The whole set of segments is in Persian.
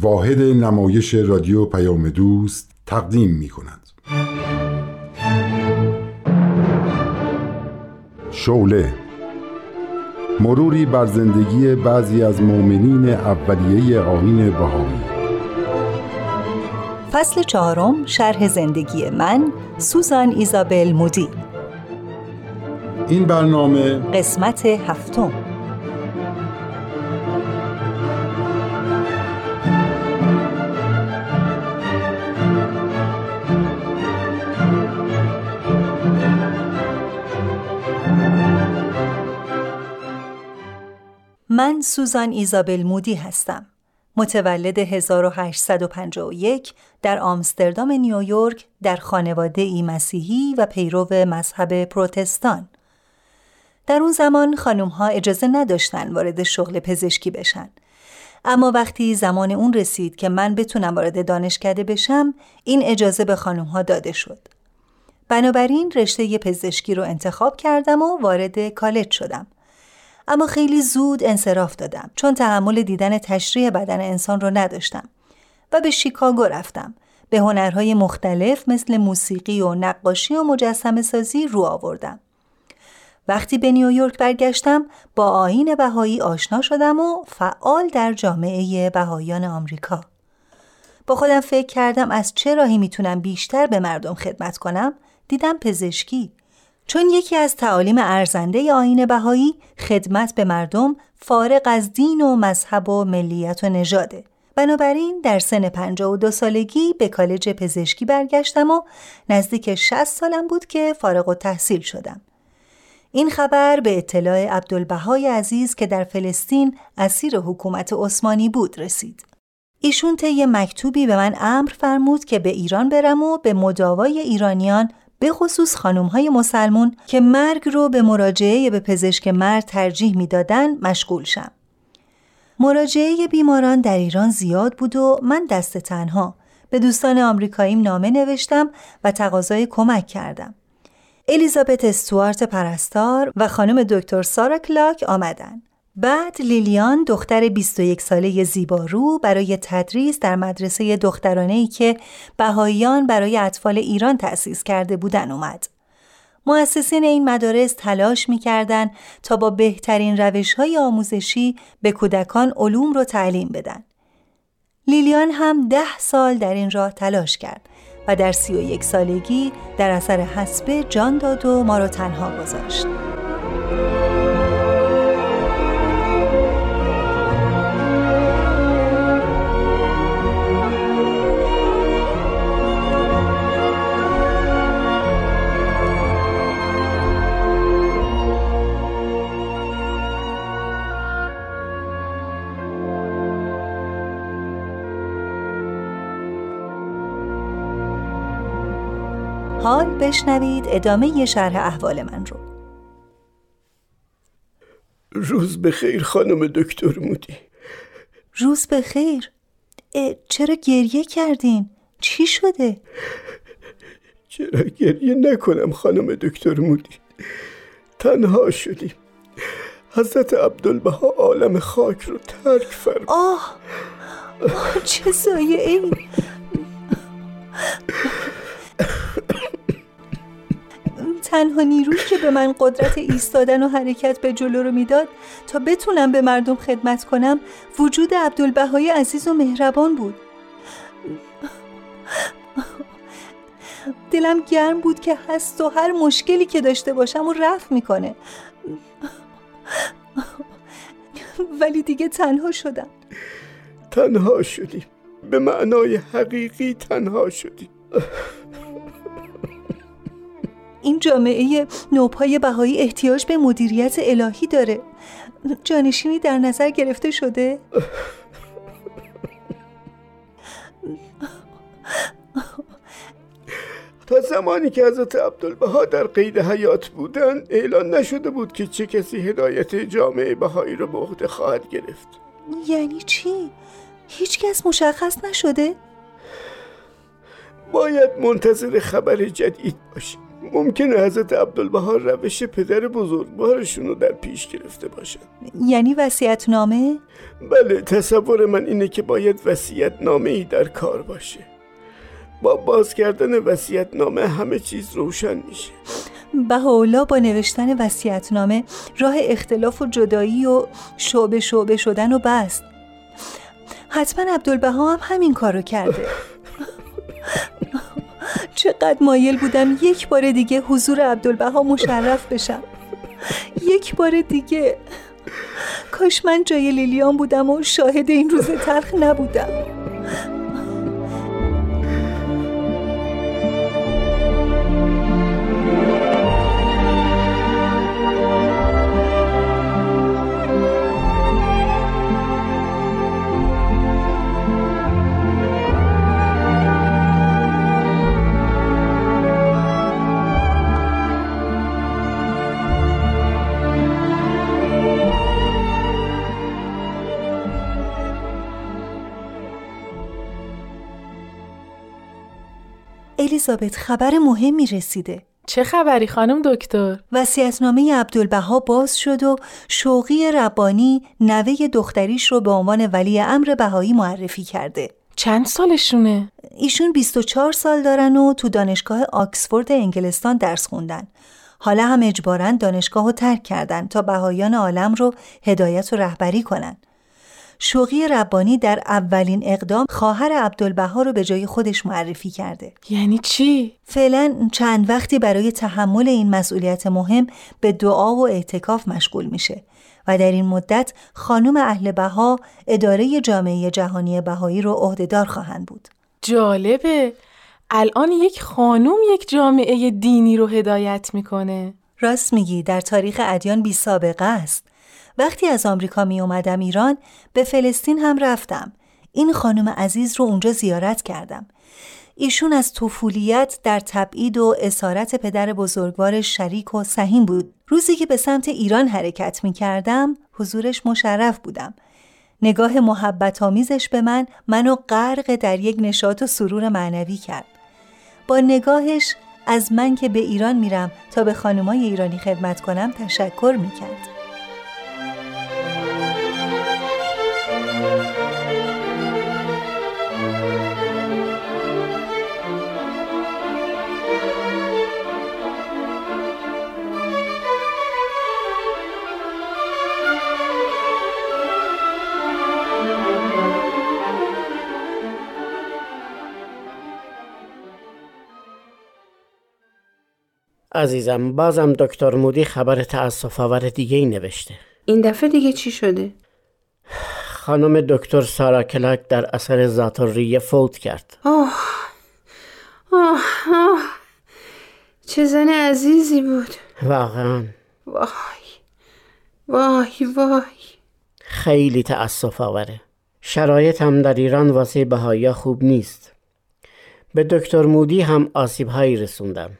واحد نمایش رادیو پیام دوست تقدیم می‌کند. شعله، مروری بر زندگی بعضی از مؤمنین اولیه آیین بهایی. فصل 4، شرح زندگی من، سوزان ایزابل مودی. این برنامه قسمت 7. من سوزان ایزابل مودی هستم. متولد 1851 در آمستردام نیویورک در خانواده ای مسیحی و پیرو مذهب پروتستان. در اون زمان خانم‌ها اجازه نداشتن وارد شغل پزشکی بشن. اما وقتی زمان اون رسید که من بتونم وارد دانشکده بشم، این اجازه به خانم‌ها داده شد. بنابراین رشته پزشکی رو انتخاب کردم و وارد کالج شدم. اما خیلی زود انصراف دادم، چون تحمل دیدن تشریح بدن انسان رو نداشتم و به شیکاگو رفتم. به هنرهای مختلف مثل موسیقی و نقاشی و مجسمه سازی رو آوردم. وقتی به نیویورک برگشتم با آیین بهایی آشنا شدم و فعال در جامعه بهایان آمریکا. با خودم فکر کردم از چه راهی میتونم بیشتر به مردم خدمت کنم. دیدم پزشکی، چون یکی از تعالیم ارزنده آیین بهایی خدمت به مردم فارغ از دین و مذهب و ملیت و نژاده. بنابراین در سن 52 سالگی به کالج پزشکی برگشتم و نزدیک 60 سالم بود که فارغ التحصیل شدم. این خبر به اطلاع عبدالبها عزیز که در فلسطین اسیر حکومت عثمانی بود رسید. ایشون طی مکتوبی به من امر فرمود که به ایران برم و به مداوای ایرانیان، به خصوص خانم‌های مسلمون که مرگ رو به مراجعه به پزشک مرد ترجیح می‌دادن، مشغول شم. مراجعه بیماران در ایران زیاد بود و من دست تنها به دوستان آمریکاییم نامه نوشتم و تقاضای کمک کردم. الیزابت استوارت پرستار و خانم دکتر سارا کلاک آمدن. بعد لیلیان دختر 21 ساله زیبارو برای تدریس در مدرسه دخترانه‌ای که بهاییان برای اطفال ایران تأسیس کرده بودند آمد. مؤسسین این مدارس تلاش می‌کردند تا با بهترین روش‌های آموزشی به کودکان علوم را تعلیم بدن. لیلیان هم 10 سال در این راه تلاش کرد و در 31 سالگی در اثر حسبه جان داد و ما را تنها گذاشت. حال بشنوید ادامه شرح احوال من رو. روز بخیر خانم دکتر مودی. روز بخیر. چرا گریه کردین؟ چی شده؟ چرا گریه نکنم خانم دکتر مودی؟ تنها شدیم. حضرت عبدالبها عالم خاک رو ترک فرمود. آه چه زایعه‌ای. تنها نیرویی که به من قدرت ایستادن و حرکت به جلو رو میداد تا بتونم به مردم خدمت کنم، وجود عبدالبهای عزیز و مهربان بود. دلم گرم بود که هست و هر مشکلی که داشته باشم و رفع میکنه. ولی دیگه تنها شدم. تنها شدی، به معنای حقیقی تنها شدی. این جامعه نوپای بهایی احتیاج به مدیریت الهی داره. جانشینی در نظر گرفته شده؟ تا زمانی که حضرت عبدالبها در قید حیات بودند اعلان نشده بود که چه کسی هدایت جامعه بهایی رو به عهده خواهد گرفت. یعنی چی؟ هیچ کس مشخص نشده؟ باید منتظر خبر جدید باشیم. ممکنه حضرت عبدالبها روش پدر بزرگوارشون رو در پیش گرفته باشن. یعنی وصیت‌نامه؟ بله، تصور من اینه که باید وصیت‌نامه‌ای در کار باشه. با باز کردن وصیت‌نامه همه چیز روشن میشه. بهاءالله با نوشتن وصیت‌نامه راه اختلاف و جدایی و شعبه شعبه شدن و بست. حتما عبدالبها هم همین کارو کرده. چقدر مایل بودم یک بار دیگه حضور عبدالبها مشرف بشم. یک بار دیگه. کاش من جای لیلیان بودم و شاهد این روز تلخ نبودم. الیزابت، خبر مهمی رسیده. چه خبری خانم دکتر؟ وصیت‌نامه عبدالبها باز شد و شوقی ربانی نوه دختریش رو به عنوان ولی امر بهایی معرفی کرده. چند سالشونه؟ ایشون 24 سال دارن و تو دانشگاه آکسفورد انگلستان درس خوندن. حالا هم اجباراً دانشگاه رو ترک کردن تا بهایان عالم رو هدایت و رهبری کنن. شوقی ربانی در اولین اقدام خواهر عبدالبها رو به جای خودش معرفی کرده. یعنی چی؟ فعلا چند وقتی برای تحمل این مسئولیت مهم به دعا و اعتکاف مشغول میشه و در این مدت خانم اهل بها اداره جامعه جهانی بهایی رو عهدهدار خواهند بود. جالبه، الان یک خانم یک جامعه دینی رو هدایت میکنه. راست میگی، در تاریخ ادیان بی سابقه است. وقتی از آمریکا می اومدم ایران، به فلسطین هم رفتم. این خانم عزیز رو اونجا زیارت کردم. ایشون از طفولیت در تبعید و اسارت پدر بزرگوار شریک و سهیم بود. روزی که به سمت ایران حرکت می کردم، حضورش مشرف بودم. نگاه محبت‌آمیزش به منو غرق در یک نشاط و سرور معنوی کرد. با نگاهش از من که به ایران میرم تا به خانمای ایرانی خدمت کنم تشکر می کرد. عزیزم، بازم دکتر مودی خبر تأسف‌آور دیگه‌ای نوشته. این دفعه دیگه چی شده؟ خانم دکتر سارا کلاک در اثر ذات‌الریه فوت کرد. آه، چه زن عزیزی بود واقعا. وای، خیلی تأسف‌آوره. شرایط هم در ایران واسه بهایا خوب نیست. به دکتر مودی هم آسیب‌هایی رسوندم.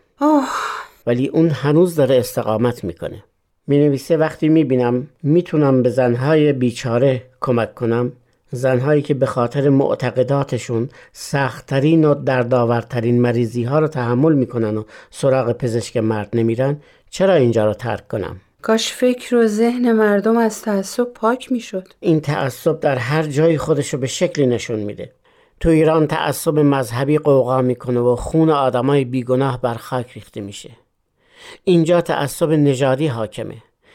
ولی اون هنوز داره استقامت میکنه. مینویسه وقتی میبینم میتونم به زنهای بیچاره کمک کنم، زنهایی که به خاطر معتقداتشون سختترین و دردآورترین مریضی ها رو تحمل میکنن و سراغ پزشک مرد نمیرن، چرا اینجا رو ترک کنم؟ کاش فکر و ذهن مردم از تعصب پاک میشد. این تعصب در هر جای خودشو به شکلی نشون میده. تو ایران تعصب مذهبی قوقا میکنه و خون آدمای بیگناه بر خاک ریخته میشه. اینجا تعصب نژادی حاکمه.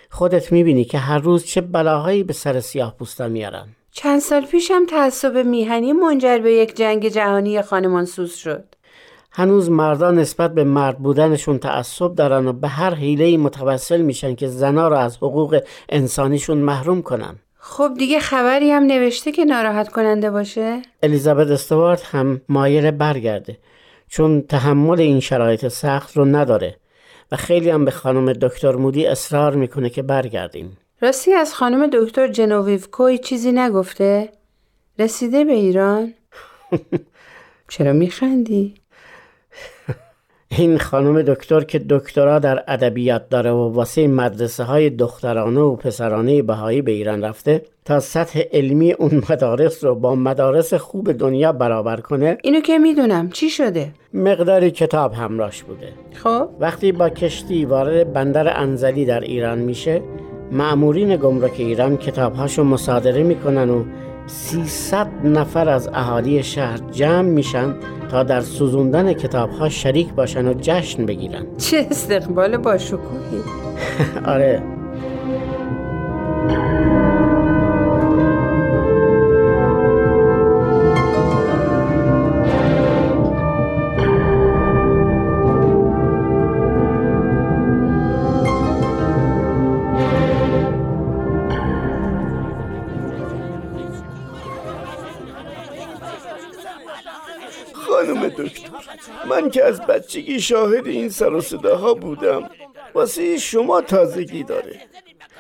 خودت میبینی که هر روز چه بلاهایی به سر سیاه‌پوستا میارن. چند سال پیشم تعصب میهنی منجر به یک جنگ جهانی خانمانسوز شد. هنوز مردان نسبت به مرد بودنشون تعصب دارن و به هر حیله‌ای متوسل میشن که زنا رو از حقوق انسانیشون محروم کنن. خب دیگه خبری هم نوشته که ناراحت کننده باشه؟ الیزابت استوارت هم مایل برگرده، چون تحمل این شرایط سخت رو نداره و خیلی هم به خانم دکتر مودی اصرار میکنه که برگردیم. راستی از خانم دکتر جنوویف کوی چیزی نگفته؟ رسیده به ایران؟ چرا میخندی؟ این خانم دکتر که دکترا در ادبیات داره و واسه مدرسه های دخترانه و پسرانه بهایی به ایران رفته، تا سطح علمی اون مدارس رو با مدارس خوب دنیا برابر کنه. اینو که میدونم. چی شده؟ مقداری کتاب همراهش بوده. خب وقتی با کشتی وارد بندر انزلی در ایران میشه، مامورین گمرک ایران کتابهاشو مصادره میکنن و 300 نفر از اهالی شهر جمع میشن تا در سوزوندن کتابها شریک باشن و جشن بگیرن. چه استقبال با شکوهی. آره. من که از بچگی شاهد این سر و صداها بودم، واسه شما تازگی داره.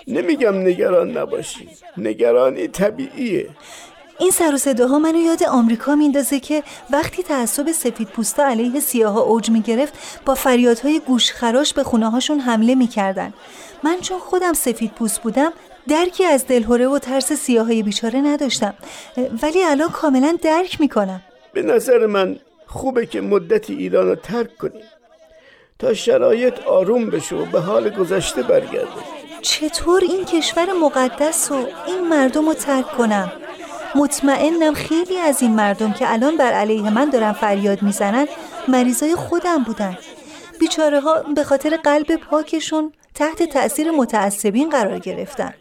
نمیگم نگران نباشی، نگرانی طبیعیه. این سر و صداها منو یاد آمریکا میندازه که وقتی تعصب سفیدپوستا علیه سیاها اوج میگرفت، با فریادهای گوشخراش به خونه‌هاشون حمله میکردن. من چون خودم سفیدپوست بودم، درکی از دلهره و ترس سیاهای بیچاره نداشتم، ولی الان کاملا درک میکنم. به نظر من خوبه که مدتی ایران رو ترک کنیم تا شرایط آروم بشه و به حال گذشته برگرده. چطور این کشور مقدس و این مردم رو ترک کنم؟ مطمئنم خیلی از این مردم که الان بر علیه من دارن فریاد میزنن مریضای خودم بودن. بیچاره ها به خاطر قلب پاکشون تحت تأثیر متعصبین قرار گرفتن.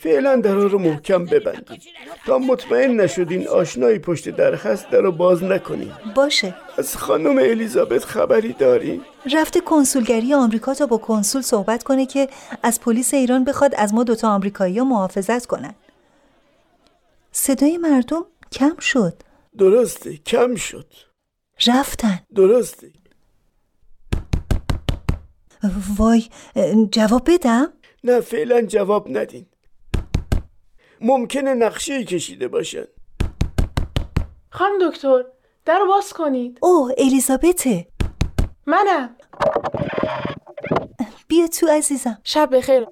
فعلا در رو محکم ببندید تا مطمئن نشدین آشنایی پشت درخست در رو باز نکنید. باشه. از خانم الیزابت خبری داری؟ رفته کنسولگری آمریکا تا با کنسول صحبت کنه که از پلیس ایران بخواد از ما دوتا آمریکایی‌ها محافظت کنن. صدای مردم کم شد. درسته، کم شد. رفتن. درسته. وای، جواب بدم؟ نه، فعلا جواب ندین. ممکنه نقشه کشیده باشن. خانم دکتر، در باز کنید. اوه، الیزابته. منم. بیا تو عزیزم. شب بخیر.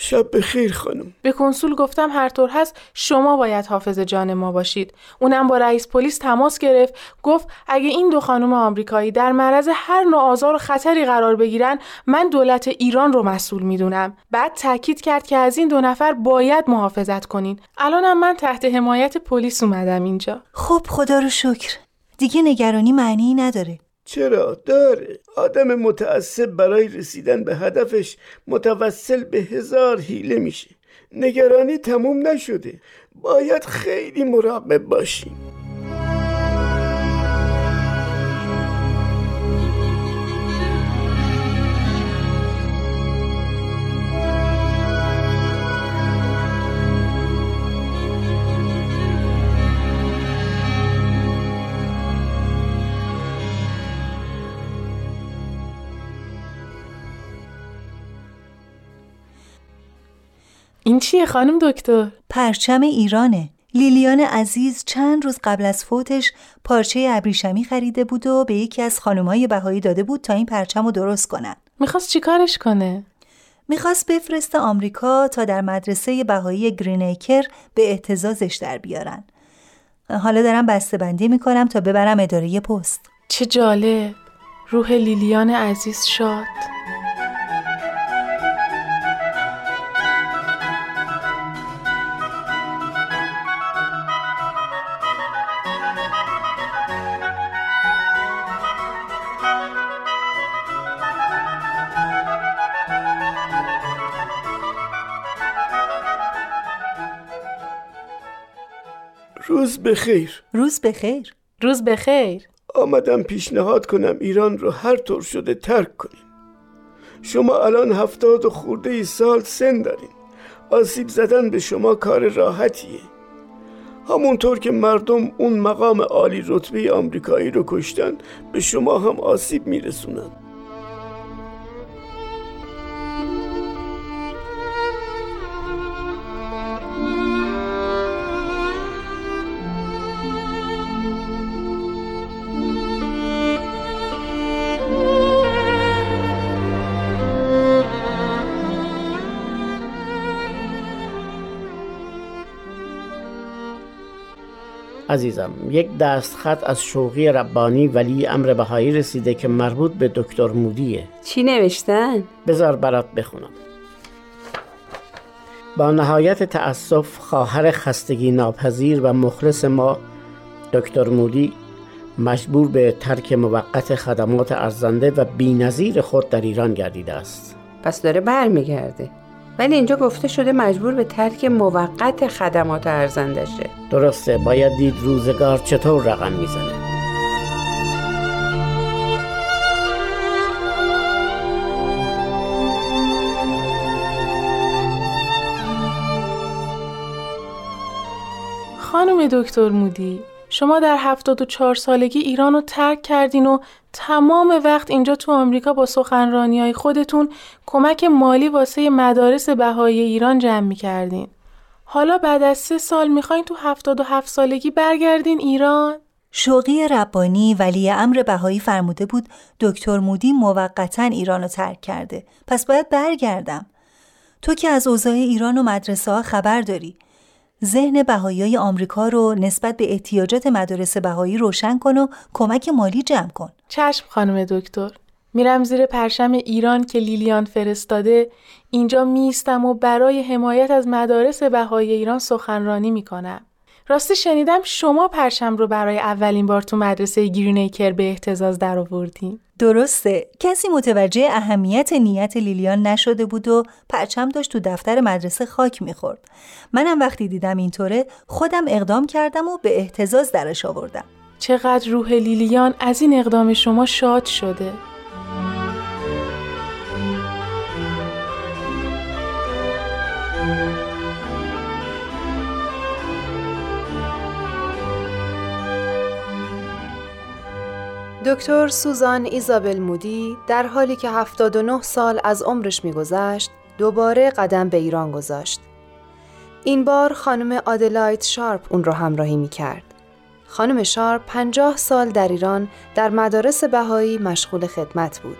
شب بخیر خانم. به کنسول گفتم هر طور هست شما باید حافظ جان ما باشید. اونم با رئیس پلیس تماس گرفت، گفت اگه این دو خانم آمریکایی در معرض هر نوع آزار و خطری قرار بگیرن، من دولت ایران رو مسئول میدونم. بعد تاکید کرد که از این دو نفر باید محافظت کنین. الانم من تحت حمایت پلیس اومدم اینجا. خب خدا رو شکر. دیگه نگرانی معنی نداره. چرا داره؟ آدم متعصب برای رسیدن به هدفش متوسل به 1000 حیله میشه. نگرانی تموم نشده. باید خیلی مراقب باشیم. این چیه خانم دکتر؟ پرچم ایرانه. لیلیان عزیز چند روز قبل از فوتش پارچه ابریشمی خریده بود و به یکی از خانم‌های بهایی داده بود تا این پرچم رو درست کنن. میخواست چی کارش کنه؟ میخواست بفرسته آمریکا تا در مدرسه بهایی گرینیکر به اعتزازش در بیارن. حالا دارم بسته‌بندی میکنم تا ببرم اداره پست. چه جالب. روح لیلیان عزیز شاد. روز بخیر. روز بخیر. روز بخیر. آمدم پیشنهاد کنم ایران رو هر طور شده ترک کنیم. شما الان 70 و خورده سال سن دارین. آسیب زدن به شما کار راحتیه. همونطور که مردم اون مقام عالی رتبه آمریکایی رو کشتن، به شما هم آسیب میرسونن. عزیزم، یک دست خط از شوقی ربانی ولی امر بهایی رسیده که مربوط به دکتر مودیه. چی نوشتن؟ بذار برات بخونم. با نهایت تأسف خواهر خستگی ناپذیر و مخلص ما دکتر مودی مجبور به ترک موقت خدمات ارزنده و بی‌نظیر خود در ایران گردیده است. پس داره برمیگرده. ولی اینجا گفته شده مجبور به ترک موقت خدمات ارزنده شه. درسته، باید دید روزگار چطور رقم میزنه. خانم دکتر مودی، شما در 74 سالگی ایران رو ترک کردین و تمام وقت اینجا تو آمریکا با سخنرانی‌های خودتون کمک مالی واسه مدارس بهایی ایران جمع می‌کردین. حالا بعد از 3 سال می‌خواین تو 77 سالگی برگردین ایران؟ شوقی ربانی ولی امر بهایی فرموده بود دکتر مودی موقتاً ایران رو ترک کرده. پس باید برگردم. تو که از اوضاع ایران و مدرسه‌ها خبر داری؟ ذهن بهایی‌های آمریکا رو نسبت به احتیاجات مدارس بهایی روشن کن و کمک مالی جمع کن. چشم خانم دکتر. میرم زیر پرچم ایران که لیلیان فرستاده، اینجا میستم و برای حمایت از مدارس بهایی ایران سخنرانی میکنم. راستی شنیدم شما پرچم رو برای اولین بار تو مدرسه گرینیکر به اهتزاز درآوردین. درسته، کسی متوجه اهمیت نیت لیلیان نشده بود و پرچم داشت تو دفتر مدرسه خاک میخورد. منم وقتی دیدم اینطوره خودم اقدام کردم و به اهتزاز درش آوردم. چقدر روح لیلیان از این اقدام شما شاد شده. دکتر سوزان ایزابل مودی در حالی که 79 سال از عمرش می‌گذشت، دوباره قدم به ایران گذاشت. این بار خانم آدلاید شارپ اون رو همراهی می‌کرد. خانم شارپ 50 سال در ایران در مدارس بهایی مشغول خدمت بود.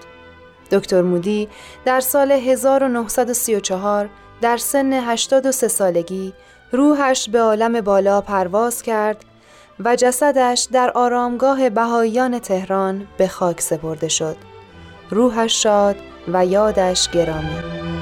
دکتر مودی در سال 1934 در سن 83 سالگی روحش به عالم بالا پرواز کرد و جسدش در آرامگاه بهاییان تهران به خاک سپرده شد. روحش شاد و یادش گرامی.